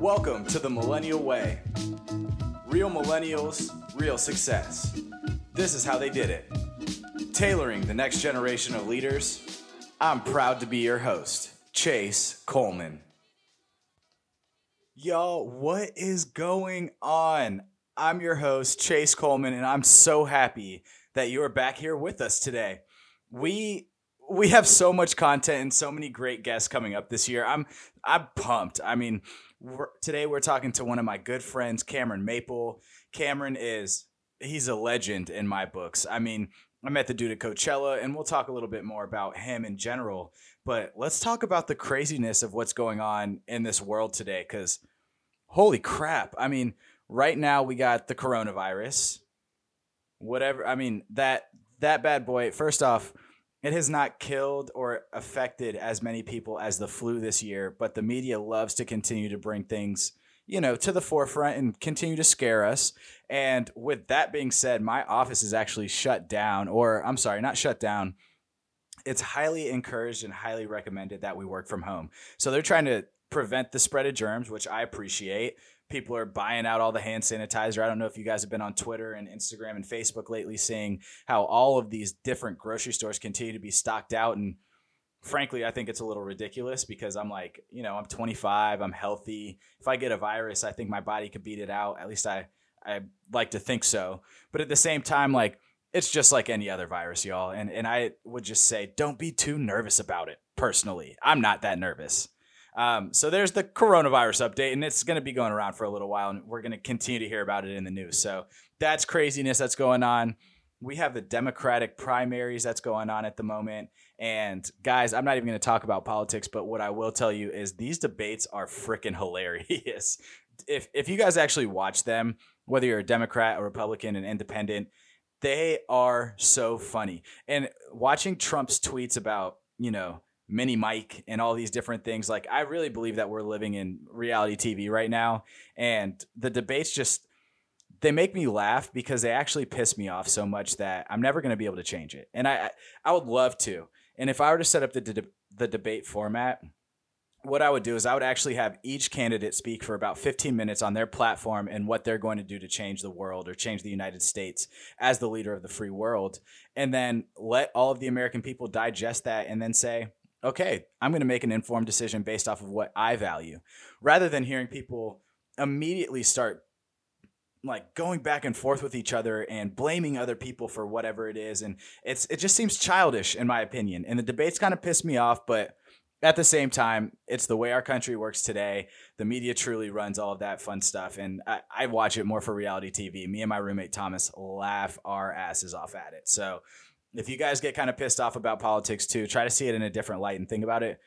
Welcome to the Millennial Way. Real millennials, real success. This is how they did it. Tailoring the next generation of leaders. I'm proud to be your host, Chase Coleman. Y'all, what is going on? I'm your host, Chase Coleman, and I'm so happy that you are back here with us today. We have so much content and so many great guests coming up this year. I'm pumped. I mean, today we're talking to one of my good friends, Cameron Maple. Cameron he's a legend in my books. I mean, I met the dude at Coachella, and we'll talk a little bit more about him in general. But let's talk about the craziness of what's going on in this world today, because holy crap. I mean, right now we got the coronavirus, whatever. I mean, that bad boy, first off, it has not killed or affected as many people as the flu this year, but the media loves to continue to bring things, you know, to the forefront and continue to scare us. And with that being said, my office is actually shut down, or I'm sorry, not shut down. It's highly encouraged and highly recommended that we work from home. So they're trying to prevent the spread of germs, which I appreciate. People are buying out all the hand sanitizer. I don't know if you guys have been on Twitter and Instagram and Facebook lately, seeing how all of these different grocery stores continue to be stocked out. And frankly, I think it's a little ridiculous, because I'm like, you know, I'm 25, I'm healthy. If I get a virus, I think my body could beat it out. At least I like to think so. But at the same time, like, it's just like any other virus, y'all. And I would just say, don't be too nervous about it. Personally, I'm not that nervous. So there's the coronavirus update, and it's going to be going around for a little while, and we're going to continue to hear about it in the news. So that's craziness that's going on. We have the Democratic primaries that's going on at the moment. And guys, I'm not even going to talk about politics, but what I will tell you is these debates are freaking hilarious. If you guys actually watch them, whether you're a Democrat, a Republican, an independent, they are so funny. And watching Trump's tweets about, you know, Mini Mike and all these different things. Like, I really believe that we're living in reality TV right now. And the debates just, they make me laugh, because they actually piss me off so much that I'm never going to be able to change it. And I would love to. And if I were to set up the debate format, what I would do is I would actually have each candidate speak for about 15 minutes on their platform and what they're going to do to change the world or change the United States as the leader of the free world. And then let all of the American people digest that and then say, okay, I'm going to make an informed decision based off of what I value, rather than hearing people immediately start like going back and forth with each other and blaming other people for whatever it is. And it just seems childish, in my opinion. And the debates kind of piss me off, but at the same time, it's the way our country works today. The media truly runs all of that fun stuff. And I watch it more for reality TV. Me and my roommate, Thomas, laugh our asses off at it. So if you guys get kind of pissed off about politics too, try to see it in a different light and think about it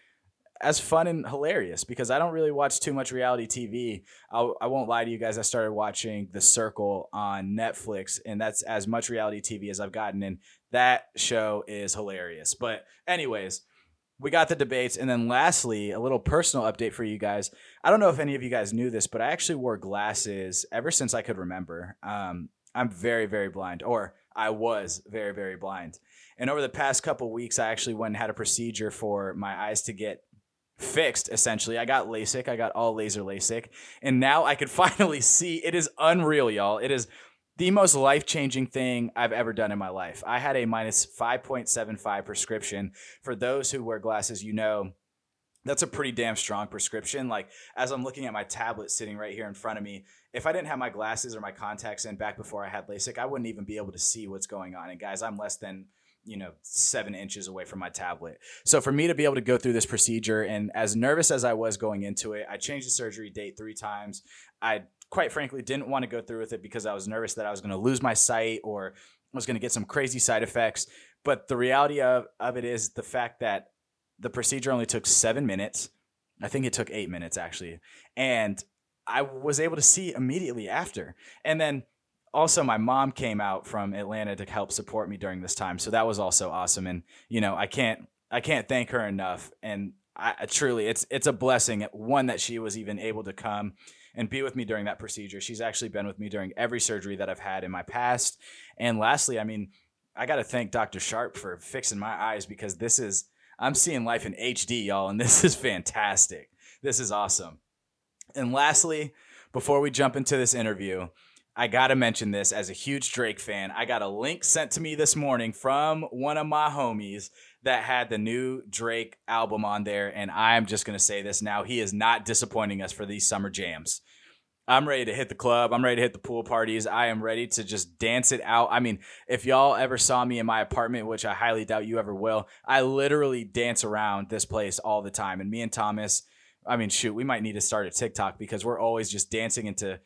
as fun and hilarious, because I don't really watch too much reality TV. I won't lie to you guys. I started watching The Circle on Netflix, and that's as much reality TV as I've gotten. And that show is hilarious. But anyways, we got the debates. And then lastly, a little personal update for you guys. I don't know if any of you guys knew this, but I actually wore glasses ever since I could remember. I'm very, very blind, or I was very, very blind. And over the past couple weeks, I actually went and had a procedure for my eyes to get fixed, essentially. I got LASIK. I got all laser LASIK. And now I could finally see. It is unreal, y'all. It is the most life-changing thing I've ever done in my life. I had a minus 5.75 prescription. For those who wear glasses, you know, that's a pretty damn strong prescription. Like, as I'm looking at my tablet sitting right here in front of me, if I didn't have my glasses or my contacts in back before I had LASIK, I wouldn't even be able to see what's going on. And guys, I'm less than, 7 inches away from my tablet. So for me to be able to go through this procedure, and as nervous as I was going into it, I changed the surgery date 3 times. I quite frankly didn't want to go through with it because I was nervous that I was going to lose my sight or was going to get some crazy side effects. But the reality of it is the fact that the procedure only took 7 minutes. I think it took 8 minutes, actually. And I was able to see immediately after. And then also my mom came out from Atlanta to help support me during this time. So that was also awesome. And, I can't thank her enough. And I truly, it's a blessing, one, that she was even able to come and be with me during that procedure. She's actually been with me during every surgery that I've had in my past. And lastly, I got to thank Dr. Sharp for fixing my eyes, because I'm seeing life in HD, y'all, and this is fantastic. This is awesome. And lastly, before we jump into this interview, I got to mention this as a huge Drake fan. I got a link sent to me this morning from one of my homies that had the new Drake album on there. And I'm just going to say this now. He is not disappointing us for these summer jams. I'm ready to hit the club. I'm ready to hit the pool parties. I am ready to just dance it out. I mean, if y'all ever saw me in my apartment, which I highly doubt you ever will, I literally dance around this place all the time. And me and Thomas, I mean, shoot, we might need to start a TikTok because we're always just dancing into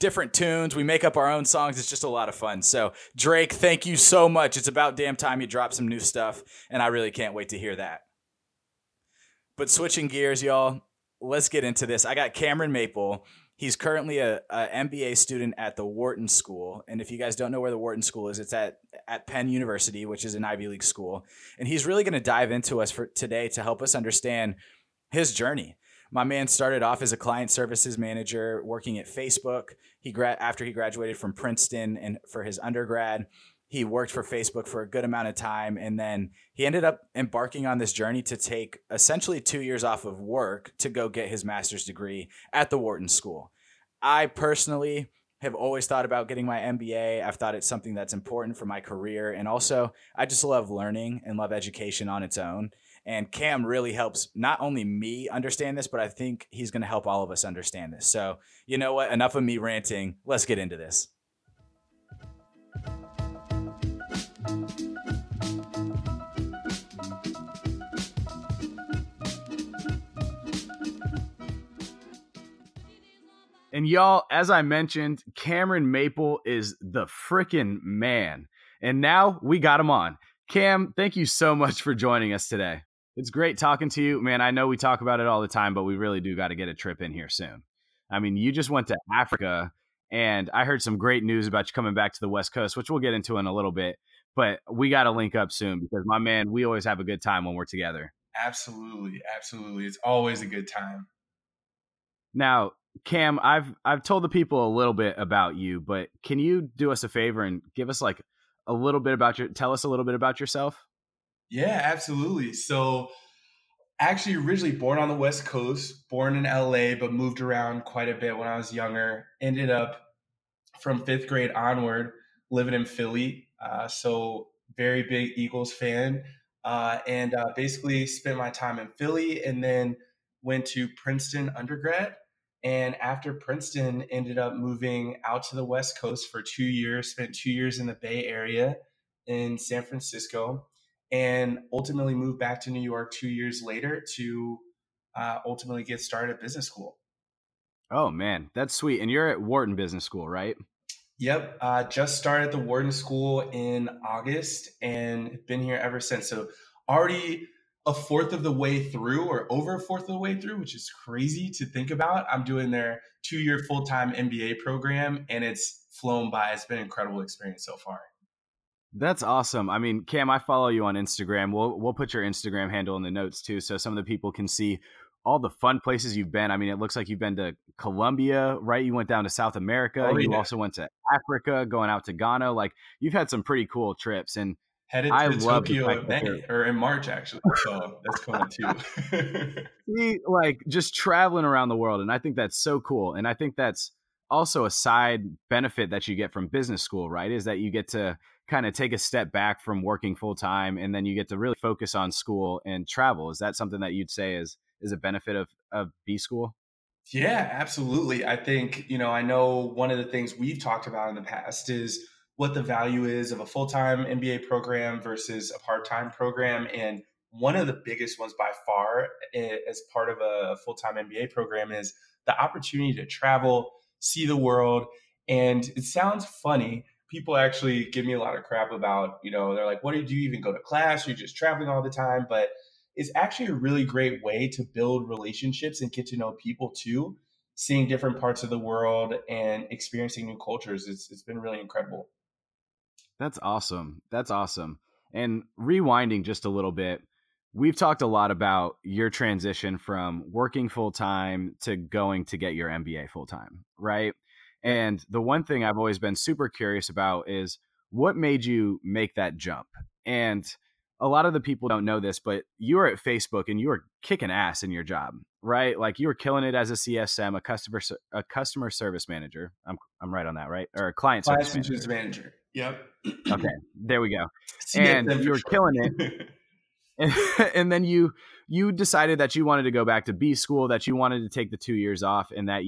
different tunes. We make up our own songs. It's just a lot of fun. So Drake, thank you so much. It's about damn time you drop some new stuff. And I really can't wait to hear that. But switching gears, y'all, let's get into this. I got Cameron Maple. He's currently a MBA student at the Wharton School. And if you guys don't know where the Wharton School is, it's at Penn University, which is an Ivy League school. And he's really going to dive into us for today to help us understand his journey. My man started off as a client services manager working at Facebook. After he graduated from Princeton and for his undergrad, he worked for Facebook for a good amount of time. And then he ended up embarking on this journey to take essentially 2 years off of work to go get his master's degree at the Wharton School. I personally have always thought about getting my MBA. I've thought it's something that's important for my career. And also, I just love learning and love education on its own. And Cam really helps not only me understand this, but I think he's going to help all of us understand this. So you know what? Enough of me ranting. Let's get into this. And y'all, as I mentioned, Cameron Maple is the freaking man. And now we got him on. Cam, thank you so much for joining us today. It's great talking to you, man. I know we talk about it all the time, but we really do got to get a trip in here soon. I mean, you just went to Africa, and I heard some great news about you coming back to the West Coast, which we'll get into in a little bit. But we got to link up soon because, my man, we always have a good time when we're together. Absolutely. Absolutely. It's always a good time. Now, Cam, I've told the people a little bit about you, but can you do us a favor and give us like a little bit about tell us a little bit about yourself? Yeah, absolutely. So actually originally born on the West Coast, born in LA, but moved around quite a bit when I was younger. Ended up from fifth grade onward living in Philly. So very big Eagles fan. And basically spent my time in Philly and then went to Princeton undergrad. And after Princeton, ended up moving out to the West Coast for 2 years, spent 2 years in the Bay Area in San Francisco, and ultimately moved back to New York 2 years later to ultimately get started at business school. Oh, man, that's sweet. And you're at Wharton Business School, right? Yep. Just started the Wharton School in August and been here ever since. So already a fourth of the way through, or over a fourth of the way through, which is crazy to think about. I'm doing their 2 year full-time MBA program and it's flown by. It's been an incredible experience so far. That's awesome. I mean, Cam, I follow you on Instagram. We'll put your Instagram handle in the notes too, so some of the people can see all the fun places you've been. I mean, it looks like you've been to Colombia, right? You went down to South America. Oh, yeah. You also went to Africa, going out to Ghana. Like, you've had some pretty cool trips. And headed to Tokyo in May, or in March, actually. So that's coming too. See, like just traveling around the world. And I think that's so cool. And I think that's also a side benefit that you get from business school, right? Is that you get to kind of take a step back from working full time and then you get to really focus on school and travel. Is that something that you'd say is a benefit of B school? Yeah, absolutely. I think, you know, I know one of the things we've talked about in the past is what the value is of a full-time MBA program versus a part-time program. And one of the biggest ones by far as part of a full-time MBA program is the opportunity to travel, see the world. And it sounds funny. People actually give me a lot of crap about, you know, they're like, what, did you even go to class? You're just traveling all the time. But it's actually a really great way to build relationships and get to know people too, seeing different parts of the world and experiencing new cultures. It's been really incredible. That's awesome. That's awesome. And rewinding just a little bit, we've talked a lot about your transition from working full-time to going to get your MBA full-time, right? And the one thing I've always been super curious about is what made you make that jump? And a lot of the people don't know this, but you were at Facebook and you were kicking ass in your job, right? Like you were killing it as a CSM, a customer service manager. I'm right on that, right? Or a client service manager. Yep. Okay, there we go. And you were killing it. And then you decided that you wanted to go back to B school, that you wanted to take the 2 years off, and that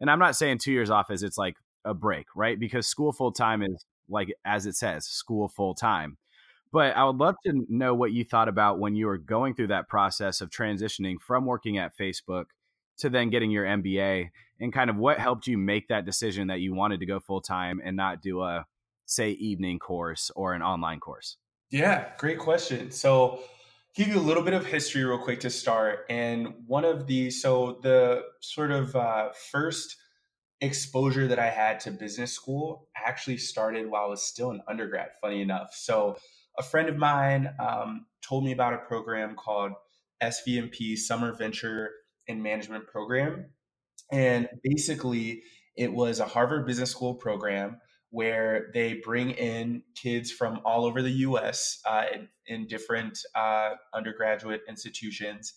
and I'm not saying 2 years off as it's like a break, right? Because school full time is like, as it says, school full time. But I would love to know what you thought about when you were going through that process of transitioning from working at Facebook to then getting your MBA, and kind of what helped you make that decision that you wanted to go full time and not do a, say, evening course or an online course. Yeah, great question. So give you a little bit of history real quick to start. And the sort of first exposure that I had to business school actually started while I was still an undergrad, funny enough. So a friend of mine told me about a program called SVMP, Summer Venture and Management Program. And basically it was a Harvard Business School program where they bring in kids from all over the US in different undergraduate institutions,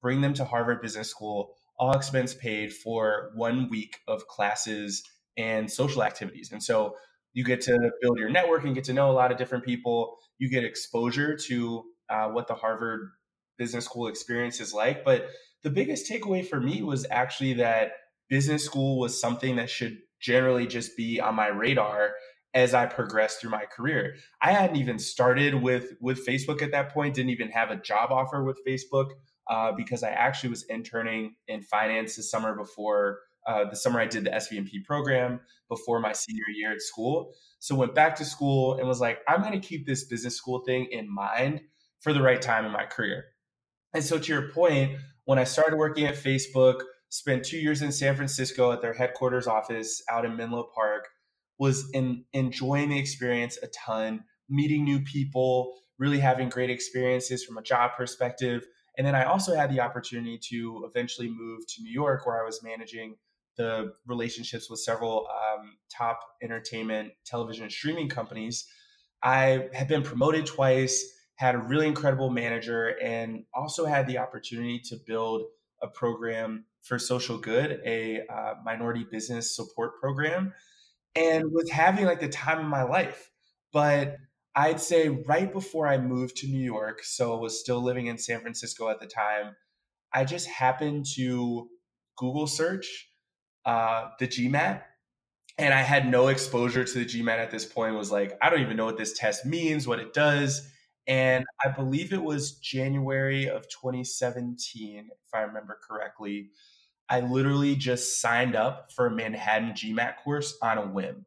bring them to Harvard Business School, all expense paid, for 1 week of classes and social activities. And so you get to build your network and get to know a lot of different people. You get exposure to what the Harvard Business School experience is like. But the biggest takeaway for me was actually that business school was something that should generally just be on my radar as I progressed through my career. I hadn't even started with Facebook at that point, didn't even have a job offer with Facebook because I actually was interning in finance the summer before, the summer I did the SVMP program before my senior year at school. So went back to school and was like, I'm going to keep this business school thing in mind for the right time in my career. And so to your point, when I started working at Facebook, spent 2 years in San Francisco at their headquarters office out in Menlo Park, was enjoying the experience a ton, meeting new people, really having great experiences from a job perspective. And then I also had the opportunity to eventually move to New York, where I was managing the relationships with several top entertainment television streaming companies. I had been promoted twice, had a really incredible manager, and also had the opportunity to build a program for social good, a minority business support program, and was having like the time of my life. But I'd say right before I moved to New York, so I was still living in San Francisco at the time, I just happened to Google search the GMAT. And I had no exposure to the GMAT at this point. It was like, I don't even know what this test means, what it does. And I believe it was January of 2017, if I remember correctly, I literally just signed up for a Manhattan GMAT course on a whim.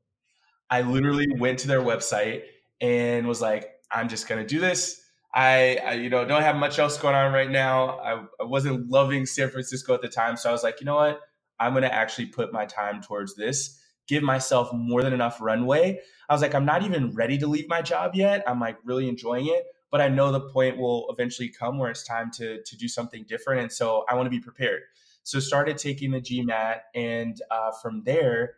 I literally went to their website and was like, I'm just going to do this. I don't have much else going on right now. I wasn't loving San Francisco at the time. So I was like, you know what? I'm going to actually put my time towards this, give myself more than enough runway. I was like, I'm not even ready to leave my job yet. I'm like really enjoying it, but I know the point will eventually come where it's time to do something different. And so I want to be prepared. So started taking the GMAT, and from there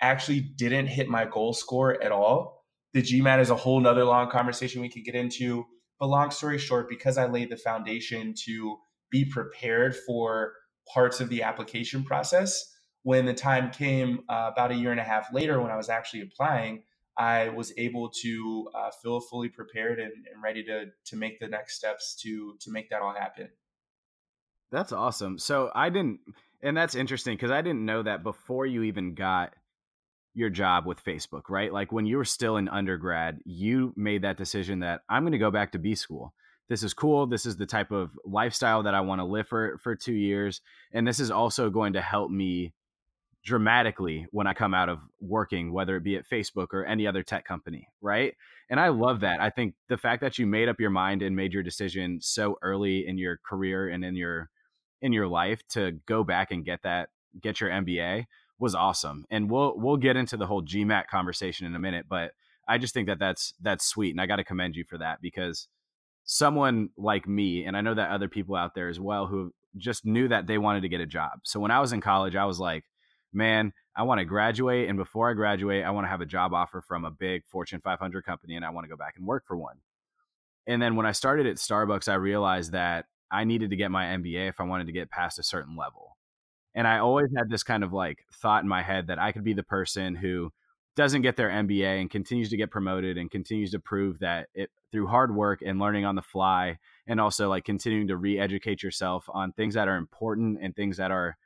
actually didn't hit my goal score at all. The GMAT is a whole nother long conversation we could get into, but long story short, because I laid the foundation to be prepared for parts of the application process, when the time came about a year and a half later, when I was actually applying, I was able to feel fully prepared and ready to make the next steps to make that all happen. That's awesome. So and that's interesting because I didn't know that before you even got your job with Facebook, right? Like when you were still in undergrad, you made that decision that I'm going to go back to B school. This is cool. This is the type of lifestyle that I want to live for 2 years. And this is also going to help me dramatically when I come out of working, whether it be at Facebook or any other tech company, right? And I love that. I think the fact that you made up your mind and made your decision so early in your career and in your life to go back and get your MBA was awesome. And we'll get into the whole GMAT conversation in a minute, but I just think that that's sweet, and I got to commend you for that, because someone like me, and I know that other people out there as well, who just knew that they wanted to get a job. So when I was in college, I was like, man, I want to graduate. And before I graduate, I want to have a job offer from a big Fortune 500 company, and I want to go back and work for one. And then when I started at Starbucks, I realized that I needed to get my MBA if I wanted to get past a certain level. And I always had this kind of like thought in my head that I could be the person who doesn't get their MBA and continues to get promoted and continues to prove that it through hard work and learning on the fly, and also like continuing to re-educate yourself on things that are important and things that are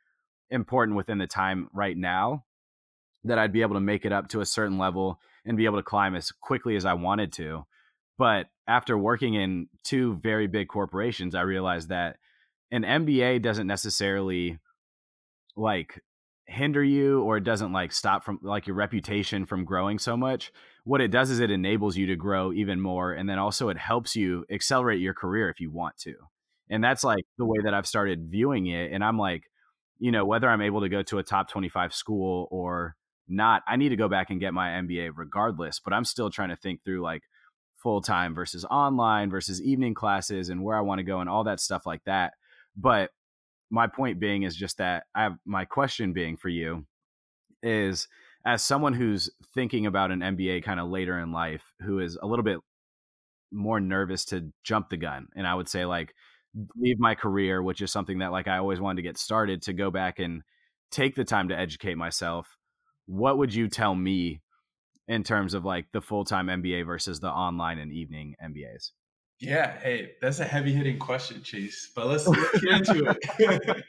important within the time right now, that I'd be able to make it up to a certain level and be able to climb as quickly as I wanted to. But after working in two very big corporations, I realized that an MBA doesn't necessarily like hinder you, or it doesn't like stop from like your reputation from growing so much. What it does is it enables you to grow even more. And then also it helps you accelerate your career if you want to. And that's like the way that I've started viewing it. And I'm like, you know, whether I'm able to go to a top 25 school or not, I need to go back and get my MBA regardless. But I'm still trying to think through like full-time versus online versus evening classes and where I want to go and all that stuff like that. But my point being is just that I have my question being for you is, as someone who's thinking about an MBA kind of later in life, who is a little bit more nervous to jump the gun, and I would say like leave my career, which is something that like I always wanted to get started, to go back and take the time to educate myself, what would you tell me in terms of like the full-time MBA versus the online and evening MBAs? Yeah, hey, that's a heavy-hitting question, Chase, but let's get into it.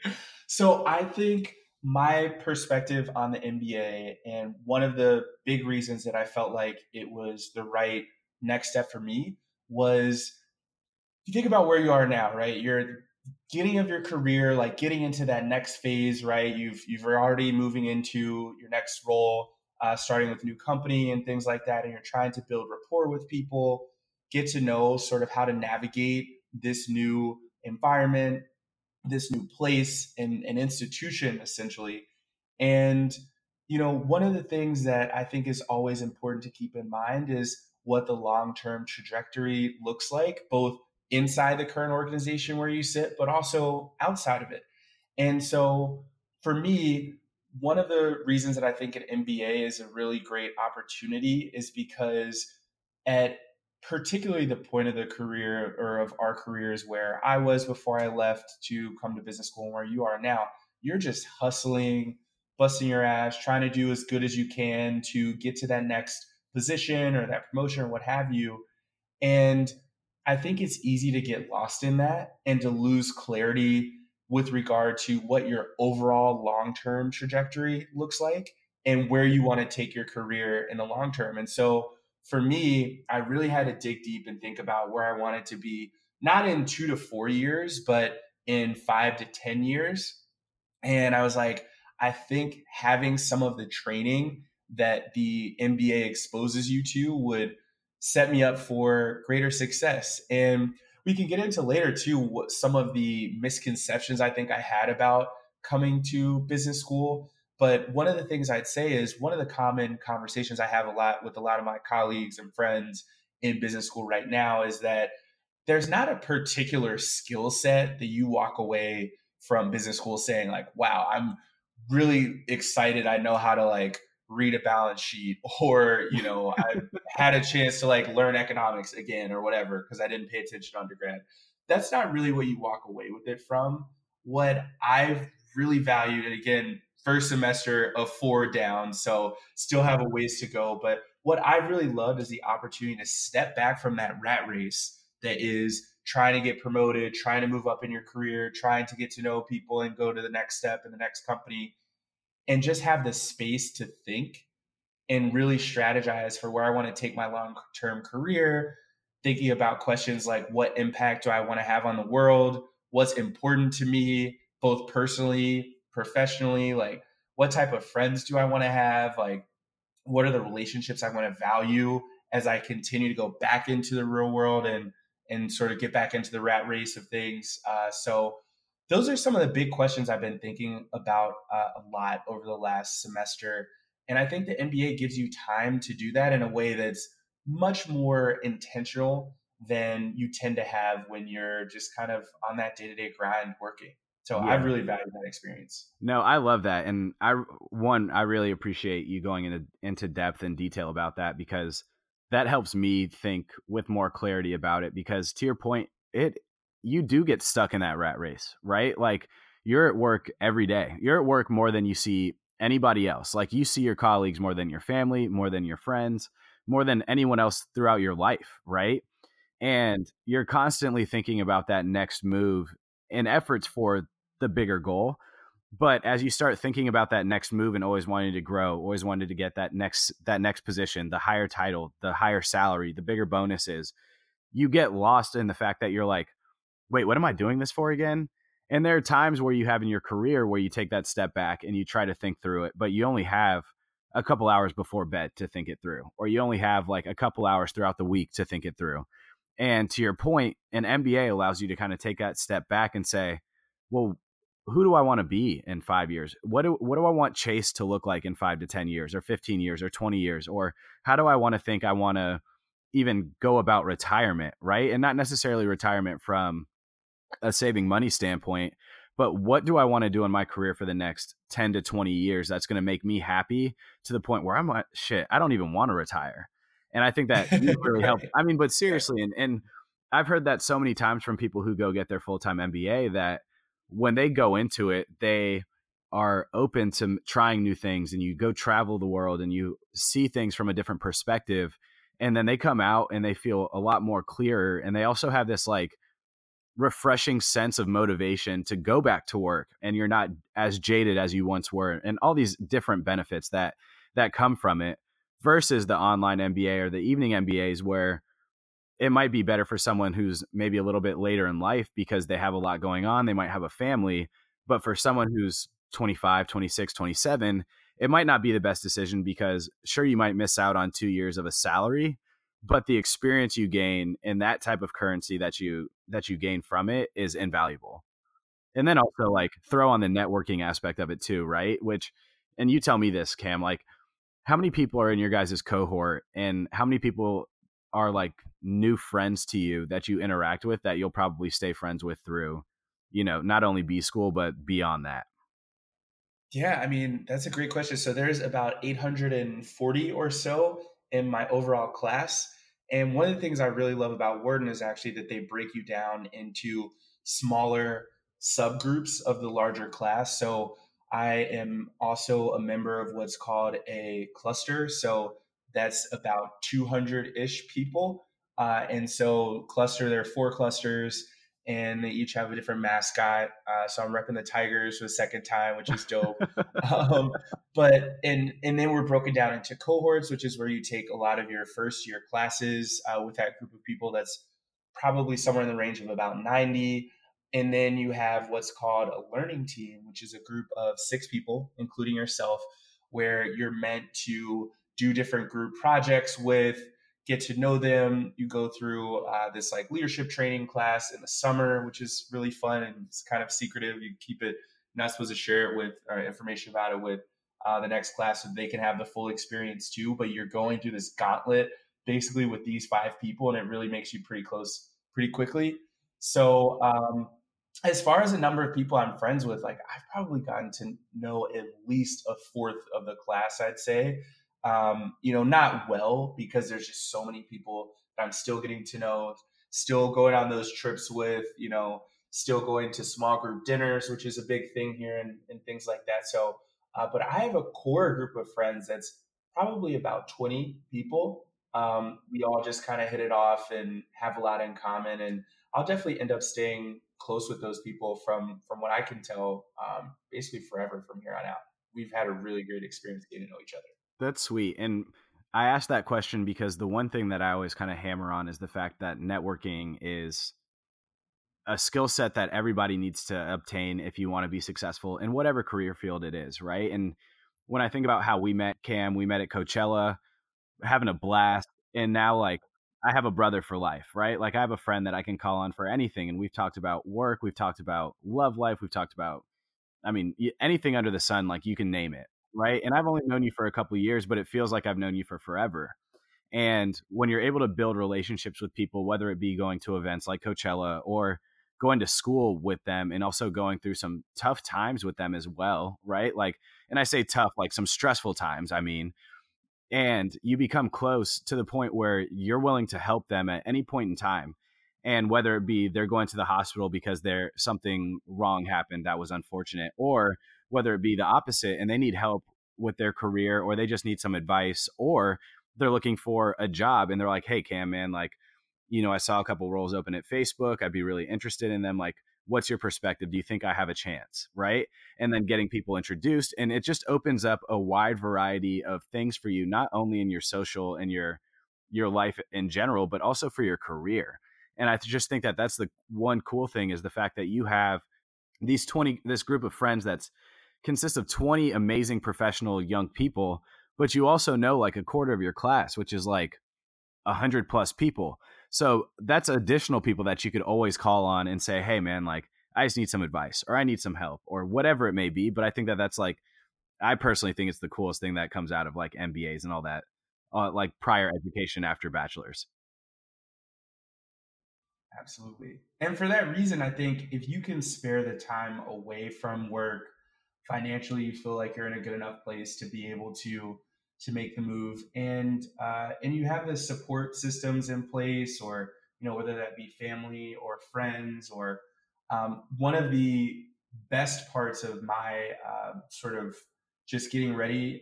So I think my perspective on the MBA, and one of the big reasons that I felt like it was the right next step for me, was you think about where you are now, right? You're getting of your career, like getting into that next phase, right? You're already moving into your next role, starting with a new company and things like that. And you're trying to build rapport with people, get to know sort of how to navigate this new environment, this new place and an institution, essentially. And, you know, one of the things that I think is always important to keep in mind is what the long-term trajectory looks like, both inside the current organization where you sit, but also outside of it. And so for me, one of the reasons that I think an MBA is a really great opportunity is because at particularly the point of the career, or of our careers where I was before I left to come to business school and where you are now, you're just hustling, busting your ass, trying to do as good as you can to get to that next position or that promotion or what have you. And I think it's easy to get lost in that and to lose clarity with regard to what your overall long-term trajectory looks like and where you want to take your career in the long term. And so for me, I really had to dig deep and think about where I wanted to be, not in 2 to 4 years, but in 5 to 10 years. And I was like, I think having some of the training that the MBA exposes you to would set me up for greater success. And we can get into later too, what some of the misconceptions I think I had about coming to business school. But one of the things I'd say is, one of the common conversations I have a lot with a lot of my colleagues and friends in business school right now is that there's not a particular skill set that you walk away from business school saying like, wow, I'm really excited. I know how to like read a balance sheet, or, you know, I had a chance to like learn economics again or whatever, because I didn't pay attention to undergrad. That's not really what you walk away with it from. What I've really valued, and again, first semester of 4 down, so still have a ways to go. But what I really loved is the opportunity to step back from that rat race that is trying to get promoted, trying to move up in your career, trying to get to know people and go to the next step in the next company, and just have the space to think and really strategize for where I want to take my long-term career, thinking about questions like, what impact do I want to have on the world? What's important to me, both personally, professionally? Like, what type of friends do I want to have? Like, what are the relationships I want to value as I continue to go back into the real world and sort of get back into the rat race of things? So those are some of the big questions I've been thinking about a lot over the last semester. And I think the MBA gives you time to do that in a way that's much more intentional than you tend to have when you're just kind of on that day-to-day grind working. So yeah, I really value that experience. No, I love that. And I really appreciate you going into depth and detail about that, because that helps me think with more clarity about it, because to your point, you do get stuck in that rat race, right? Like, you're at work every day. You're at work more than you see anybody else. Like, you see your colleagues more than your family, more than your friends, more than anyone else throughout your life, right? And you're constantly thinking about that next move in efforts for the bigger goal. But as you start thinking about that next move and always wanting to grow, always wanted to get that next position, the higher title, the higher salary, the bigger bonuses, you get lost in the fact that you're like, wait, what am I doing this for again? And there are times where you have in your career where you take that step back and you try to think through it, but you only have a couple hours before bed to think it through, or you only have like a couple hours throughout the week to think it through. And to your point, an MBA allows you to kind of take that step back and say, well, who do I want to be in 5 years? What do I want Chase to look like in 5 to 10 years or 15 years or 20 years? Or how do I want to think I want to even go about retirement, right? And not necessarily retirement from a saving money standpoint, but what do I want to do in my career for the next 10 to 20 years that's going to make me happy to the point where I'm like, shit, I don't even want to retire. And I think that really helped. I mean, but seriously, and I've heard that so many times from people who go get their full-time MBA that when they go into it, they are open to trying new things, and you go travel the world and you see things from a different perspective. And then they come out and they feel a lot more clearer. And they also have this like refreshing sense of motivation to go back to work, and you're not as jaded as you once were, and all these different benefits that come from it versus the online MBA or the evening MBAs, where it might be better for someone who's maybe a little bit later in life because they have a lot going on. They might have a family, but for someone who's 25, 26, 27, it might not be the best decision because sure, you might miss out on 2 years of a salary, but the experience you gain and that type of currency that you gain from it is invaluable. And then also like throw on the networking aspect of it too, right? Which, and you tell me this, Cam, like how many people are in your guys' cohort and how many people are like new friends to you that you interact with that you'll probably stay friends with through, you know, not only B school, but beyond that? Yeah, I mean, that's a great question. So there's about 840 or so in my overall class. And one of the things I really love about Wharton is actually that they break you down into smaller subgroups of the larger class. So I am also a member of what's called a cluster. So that's about 200-ish people. And so cluster, there are four clusters and they each have a different mascot. So I'm repping the Tigers for the second time, which is dope. But then we're broken down into cohorts, which is where you take a lot of your first year classes with that group of people. That's probably somewhere in the range of about 90. And then you have what's called a learning team, which is a group of 6 people, including yourself, where you're meant to do different group projects with, get to know them. You go through this like leadership training class in the summer, which is really fun and it's kind of secretive. You keep it, you're not supposed to share it with or information about it with the next class so they can have the full experience too. But you're going through this gauntlet basically with these 5 people, and it really makes you pretty close pretty quickly. So as far as the number of people I'm friends with, like I've probably gotten to know at least a fourth of the class, I'd say. You know, not well, because there's just so many people that I'm still getting to know, still going on those trips with, you know, still going to small group dinners, which is a big thing here and things like that. So, but I have a core group of friends that's probably about 20 people. We all just kind of hit it off and have a lot in common, and I'll definitely end up staying close with those people from what I can tell, basically forever from here on out. We've had a really great experience getting to know each other. That's sweet. And I asked that question because the one thing that I always kind of hammer on is the fact that networking is a skill set that everybody needs to obtain if you want to be successful in whatever career field it is, right? And when I think about how we met, Cam, we met at Coachella, having a blast. And now like I have a brother for life, right? Like I have a friend that I can call on for anything. And we've talked about work. We've talked about love life. We've talked about, I mean, anything under the sun, like you can name it. Right. And I've only known you for a couple of years, but it feels like I've known you for forever. And when you're able to build relationships with people, whether it be going to events like Coachella or going to school with them and also going through some tough times with them as well. Right. Like, and I say tough, like some stressful times. I mean, and you become close to the point where you're willing to help them at any point in time. And whether it be they're going to the hospital because something wrong happened that was unfortunate, or whether it be the opposite and they need help with their career, or they just need some advice, or they're looking for a job and they're like, hey, Cam, man, like, you know, I saw a couple roles open at Facebook. I'd be really interested in them. Like, what's your perspective? Do you think I have a chance? Right. And then getting people introduced, and it just opens up a wide variety of things for you, not only in your social and your life in general, but also for your career. And I just think that that's the one cool thing, is the fact that you have this group of friends that consists of 20 amazing professional young people, but you also know like a quarter of your class, which is like 100 plus people. So that's additional people that you could always call on and say, hey man, like I just need some advice, or I need some help, or whatever it may be. But I think that that's like, I personally think it's the coolest thing that comes out of like MBAs and all that, like prior education after bachelor's. Absolutely. And for that reason, I think if you can spare the time away from work, financially, you feel like you're in a good enough place to be able to make the move. And you have the support systems in place, or, you know, whether that be family or friends, or one of the best parts of my sort of just getting ready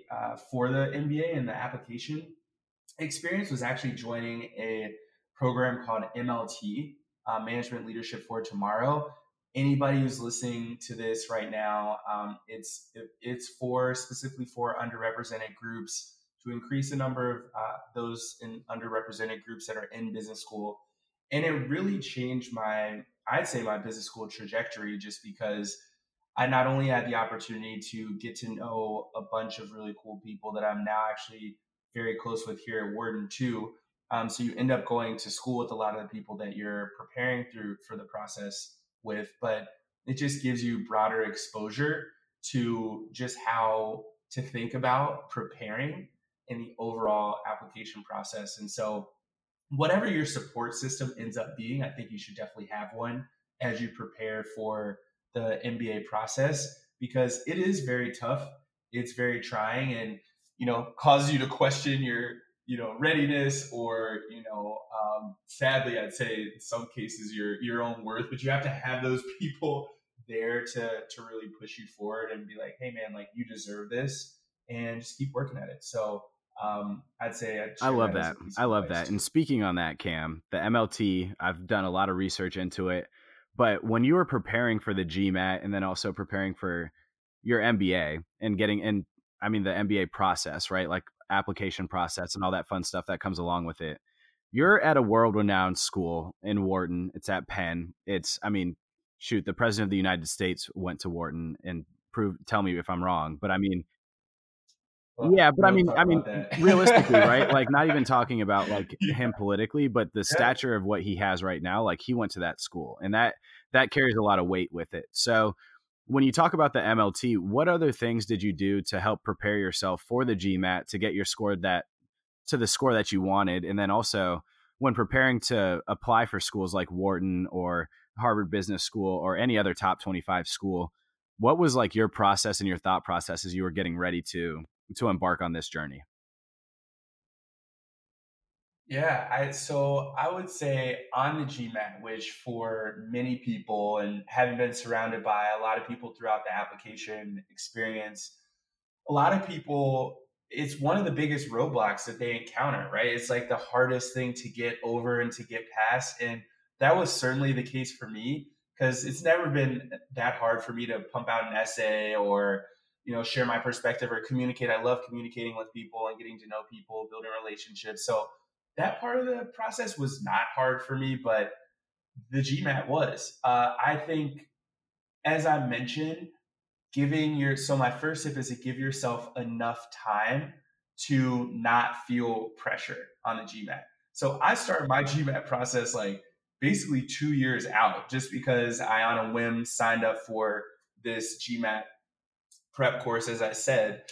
for the MBA and the application experience was actually joining a program called MLT, Management Leadership for Tomorrow. Anybody who's listening to this right now, it's specifically for underrepresented groups, to increase the number of those in underrepresented groups that are in business school. And it really changed my business school trajectory, just because I not only had the opportunity to get to know a bunch of really cool people that I'm now actually very close with here at Wharton too. So you end up going to school with a lot of the people that you're preparing through for the process with, but it just gives you broader exposure to just how to think about preparing in the overall application process. And so whatever your support system ends up being, I think you should definitely have one as you prepare for the MBA process, because it is very tough. It's very trying, and, you know, causes you to question your, you know, readiness, or, you know, sadly, I'd say in some cases your own worth. But you have to have those people there to really push you forward and be like, hey man, like you deserve this, and just keep working at it. So I'd say I love that. I love that. And speaking on that, Cam, the MLT, I've done a lot of research into it. But when you were preparing for the GMAT and then also preparing for your MBA and the MBA process, right? Like application process and all that fun stuff that comes along with it. You're at a world-renowned school in Wharton. It's at Penn. The President of the United States went to Wharton, and tell me if I'm wrong, but I mean, well, yeah, but I mean, realistically, right? Like not even talking about like him politically, but the stature of what he has right now, like he went to that school, and that carries a lot of weight with it. So when you talk about the MLT, what other things did you do to help prepare yourself for the GMAT to get your score to the score that you wanted? And then also when preparing to apply for schools like Wharton or Harvard Business School or any other top 25 school, what was like your process and your thought process as you were getting ready to embark on this journey? Yeah, so I would say on the GMAT, which for many people, and having been surrounded by a lot of people throughout the application experience, a lot of people, it's one of the biggest roadblocks that they encounter, right? It's like the hardest thing to get over and to get past. And that was certainly the case for me, because it's never been that hard for me to pump out an essay or, you know, share my perspective or communicate. I love communicating with people and getting to know people, building relationships. So that part of the process was not hard for me, but the GMAT was. I think, as I mentioned, my first tip is to give yourself enough time to not feel pressure on the GMAT. So I started my GMAT process like basically 2 years out, just because I on a whim signed up for this GMAT prep course, as I said.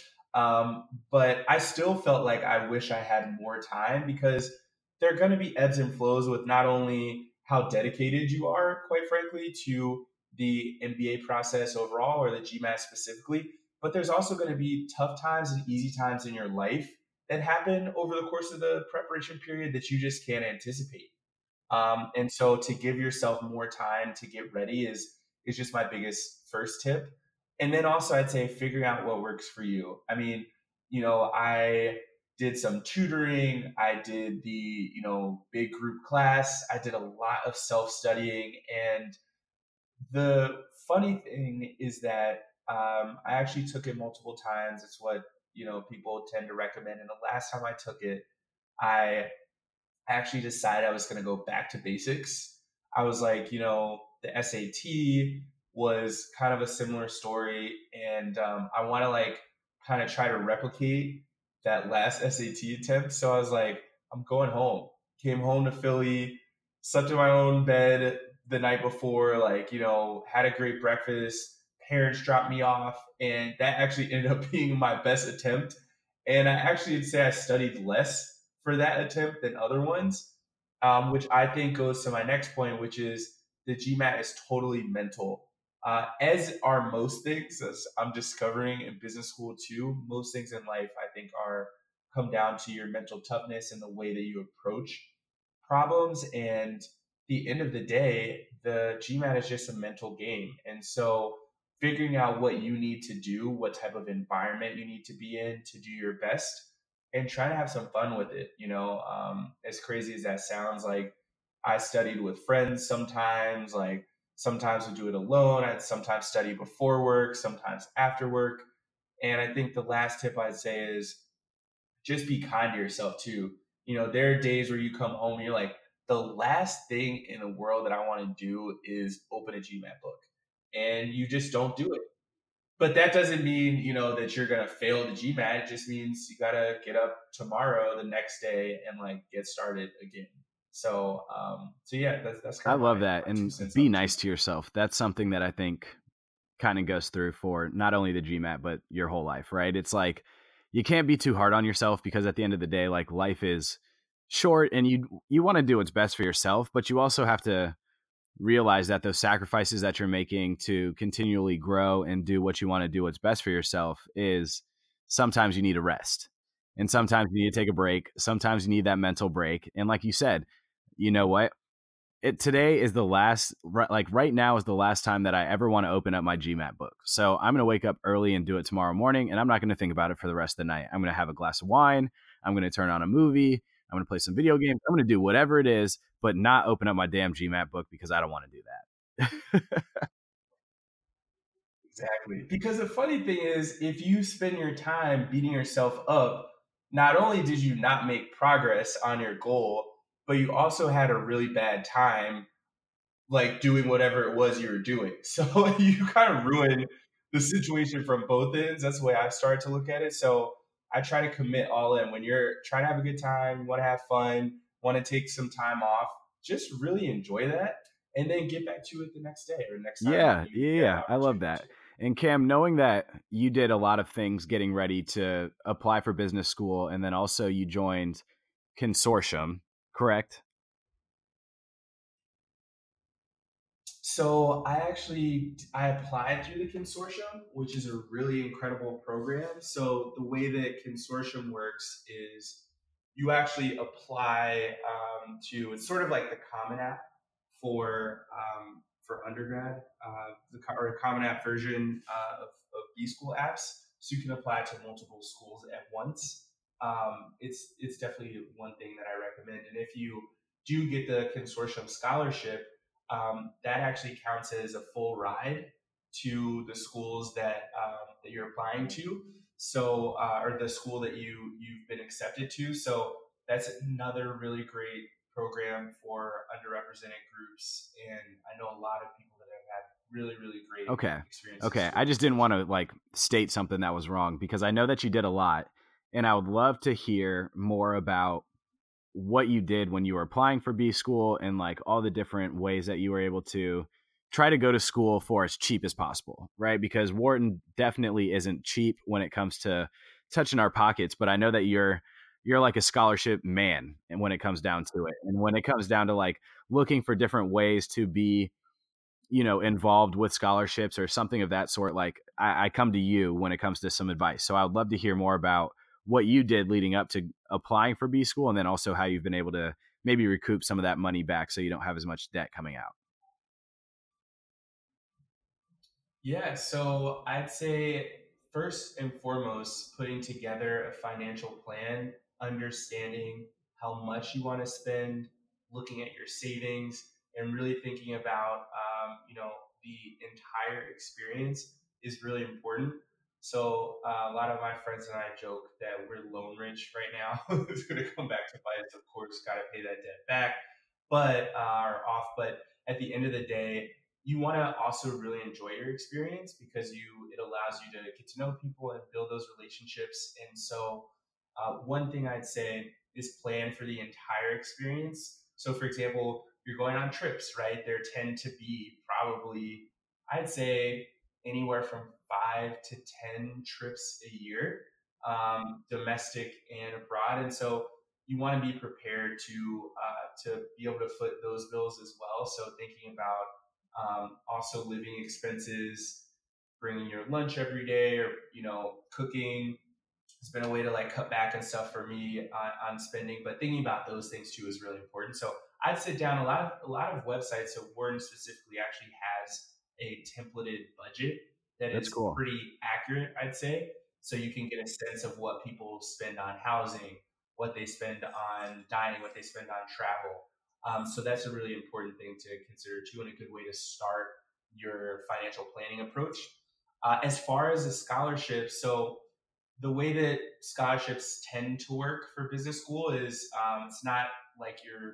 But I still felt like I wish I had more time, because there are going to be ebbs and flows with not only how dedicated you are, quite frankly, to the MBA process overall or the GMAT specifically, but there's also going to be tough times and easy times in your life that happen over the course of the preparation period that you just can't anticipate. And so to give yourself more time to get ready is just my biggest first tip. And then also I'd say figuring out what works for you. I mean, you know, I did some tutoring. I did the, you know, big group class. I did a lot of self-studying. And the funny thing is that I actually took it multiple times. It's what, you know, people tend to recommend. And the last time I took it, I actually decided I was going to go back to basics. I was like, you know, the SAT was kind of a similar story. And I want to like kind of try to replicate that last SAT attempt. So I was like, I'm going home. Came home to Philly, slept in my own bed the night before, like, you know, had a great breakfast. Parents dropped me off. And that actually ended up being my best attempt. And I actually would say I studied less for that attempt than other ones, which I think goes to my next point, which is the GMAT is totally mental, as are most things, as I'm discovering in business school too. Most things in life, I think, come down to your mental toughness and the way that you approach problems. And at the end of the day, the GMAT is just a mental game. And so figuring out what you need to do, what type of environment you need to be in to do your best, and try to have some fun with it. You know, as crazy as that sounds, like I studied with friends sometimes, like sometimes we do it alone. I'd sometimes study before work, sometimes after work. And I think the last tip I'd say is just be kind to yourself too. You know, there are days where you come home and you're like, the last thing in the world that I want to do is open a GMAT book. And you just don't do it. But that doesn't mean, you know, that you're going to fail the GMAT. It just means you got to get up tomorrow, the next day, and like get started again. So, yeah, that's kind of, I love that. And be nice to yourself. That's something that I think kind of goes through for not only the GMAT, but your whole life, right? It's like, you can't be too hard on yourself, because at the end of the day, like, life is short and you want to do what's best for yourself, but you also have to realize that those sacrifices that you're making to continually grow and do what you want to do, what's best for yourself, is sometimes you need a rest, and sometimes you need to take a break. Sometimes you need that mental break. And like you said, you know what? Today is the last, like right now is the last time that I ever want to open up my GMAT book. So I'm going to wake up early and do it tomorrow morning, and I'm not going to think about it for the rest of the night. I'm going to have a glass of wine. I'm going to turn on a movie. I'm going to play some video games. I'm going to do whatever it is, but not open up my damn GMAT book, because I don't want to do that. Exactly. Because the funny thing is, if you spend your time beating yourself up, not only did you not make progress on your goal, but you also had a really bad time, like doing whatever it was you were doing. So you kind of ruined the situation from both ends. That's the way I've started to look at it. So I try to commit all in. When you're trying to have a good time, want to have fun, want to take some time off, just really enjoy that, and then get back to it the next day or next time. Yeah. I love that. And Cam, knowing that you did a lot of things getting ready to apply for business school, and then also you joined Consortium, correct? So I applied through the Consortium, which is a really incredible program. So the way that Consortium works is you actually apply to, it's sort of like the Common App for undergrad, or the Common App version of B-School apps. So you can apply to multiple schools at once. It's definitely one thing that I recommend. And if you do get the Consortium scholarship, that actually counts as a full ride to the schools that you're applying to. So, or the school that you've been accepted to. So that's another really great program for underrepresented groups. And I know a lot of people that have had really, really great experiences. Okay. I just didn't want to like state something that was wrong, because I know that you did a lot, and I would love to hear more about what you did when you were applying for B school, and like all the different ways that you were able to try to go to school for as cheap as possible, right? Because Wharton definitely isn't cheap when it comes to touching our pockets, but I know that you're like a scholarship man. And when it comes down to it, and when it comes down to like looking for different ways to be, you know, involved with scholarships or something of that sort, like I come to you when it comes to some advice. So I would love to hear more about what you did leading up to applying for B school, and then also how you've been able to maybe recoup some of that money back so you don't have as much debt coming out. Yeah, so I'd say first and foremost, putting together a financial plan, understanding how much you want to spend, looking at your savings, and really thinking about, the entire experience is really important. So a lot of my friends and I joke that we're loan rich right now. It's going to come back to bite us, of course, got to pay that debt back, but at the end of the day, you want to also really enjoy your experience because it allows you to get to know people and build those relationships. And so one thing I'd say is plan for the entire experience. So for example, you're going on trips, right? There tend to be probably, I'd say, anywhere from 5 to 10 trips a year, domestic and abroad. And so you want to be prepared to be able to foot those bills as well. So thinking about also living expenses, bringing your lunch every day, or, cooking. It's been a way to cut back and stuff for me on spending, but thinking about those things too is really important. So I'd sit down. A lot of websites, so Wharton specifically actually has a templated budget that is pretty accurate, I'd say. So you can get a sense of what people spend on housing, what they spend on dining, what they spend on travel. So that's a really important thing to consider too, and a good way to start your financial planning approach. As far as the scholarship, so the way that scholarships tend to work for business school is it's not like you're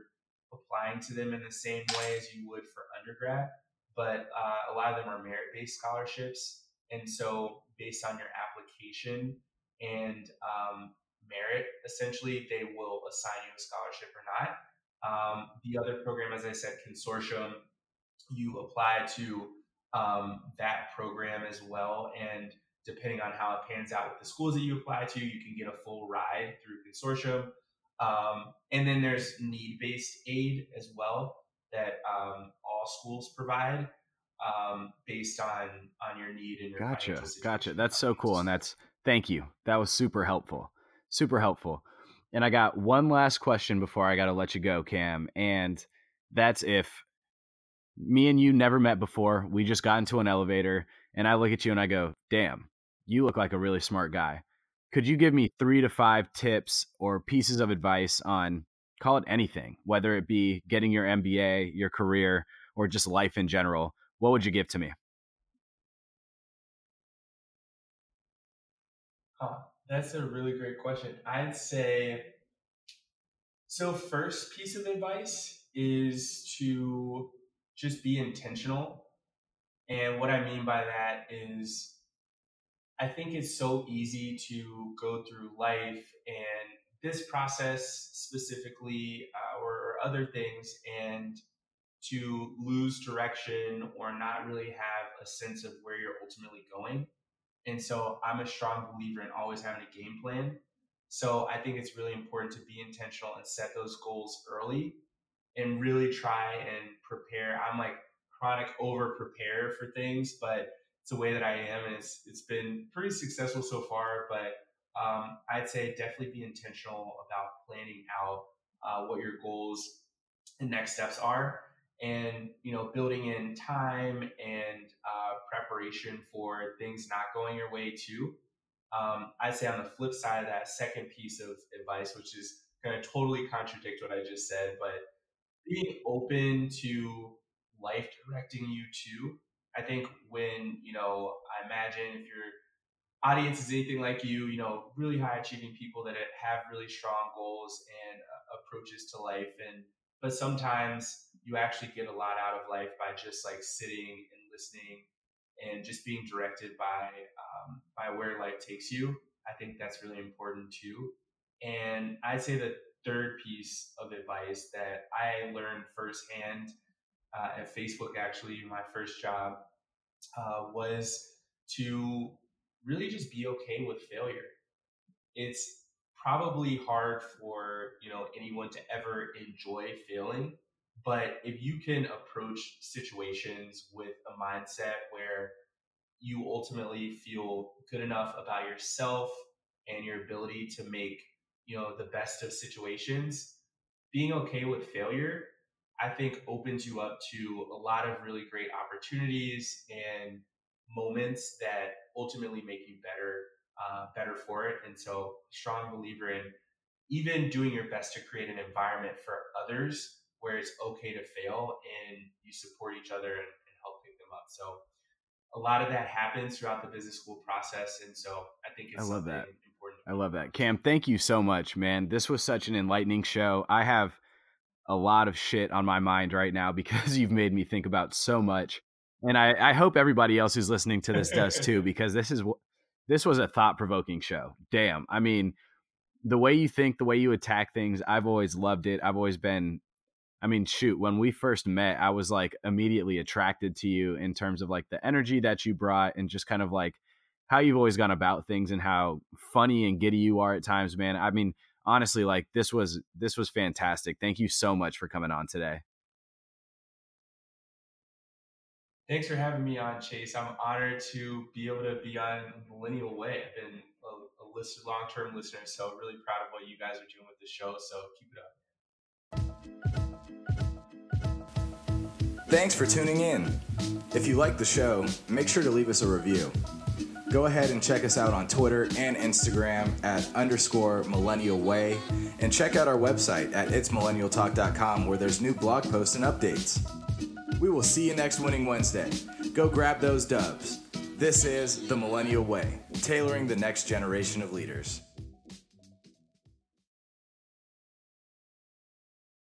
applying to them in the same way as you would for undergrad, but a lot of them are merit-based scholarships. And so based on your application and merit, essentially, they will assign you a scholarship or not. The other program, as I said, Consortium, you apply to that program as well. And depending on how it pans out with the schools that you apply to, you can get a full ride through Consortium. And then there's need-based aid as well that all schools provide based on your need and your financial situation. Gotcha. That's so cool. And thank you. That was super helpful. And I got one last question before I got to let you go, Cam. And that's, if me and you never met before, we just got into an elevator and I look at you and I go, damn, you look like a really smart guy. Could you give me 3 to 5 tips or pieces of advice on, call it anything, whether it be getting your MBA, your career, or just life in general? What would you give to me? Oh, that's a really great question. I'd say, so first piece of advice is to just be intentional. And what I mean by that is, I think it's so easy to go through life and this process specifically, or other things, and to lose direction or not really have a sense of where you're ultimately going. And so I'm a strong believer in always having a game plan. So I think it's really important to be intentional and set those goals early and really try and prepare. I'm chronic over-prepare for things, but it's a way that I am, and it's been pretty successful so far. But I'd say definitely be intentional about planning out what your goals and next steps are, and building in time and preparation for things not going your way too. I'd say on the flip side of that second piece of advice, which is going to totally contradict what I just said, but being open to life directing you too. I think when, I imagine if your audience is anything like you, really high achieving people that have really strong goals and approaches to life. But sometimes you actually get a lot out of life by just sitting and listening and just being directed by where life takes you. I think that's really important too. And I'd say the third piece of advice that I learned firsthand at Facebook, actually, my first job, was to really just be okay with failure. It's probably hard for, anyone to ever enjoy failing, but if you can approach situations with a mindset where you ultimately feel good enough about yourself and your ability to make, you know, the best of situations, being okay with failure, I think opens you up to a lot of really great opportunities and moments that ultimately make you better for it. And so, strong believer in even doing your best to create an environment for others where it's okay to fail and you support each other and help pick them up. So a lot of that happens throughout the business school process. And so I think it's something important. I love that. Cam, thank you so much, man. This was such an enlightening show. I have a lot of shit on my mind right now because you've made me think about so much. And I hope everybody else who's listening to this does too, because this was a thought-provoking show. Damn. I mean, the way you think, the way you attack things, I've always loved it. I've always been, I mean, shoot, when we first met, I was like immediately attracted to you in terms of like the energy that you brought and just kind of like how you've always gone about things and how funny and giddy you are at times, man. I mean, honestly, like this was fantastic. Thank you so much for coming on today. Thanks for having me on, Chase. I'm honored to be able to be on Millennial Way. I've been a long-term listener, so really proud of what you guys are doing with the show. So keep it up. Thanks for tuning in. If you like the show, make sure to leave us a review. Go ahead and check us out on Twitter and Instagram at _Millennial Way. And check out our website at itsmillennialtalk.com, where there's new blog posts and updates. We will see you next Winning Wednesday. Go grab those dubs. This is The Millennial Way, tailoring the next generation of leaders.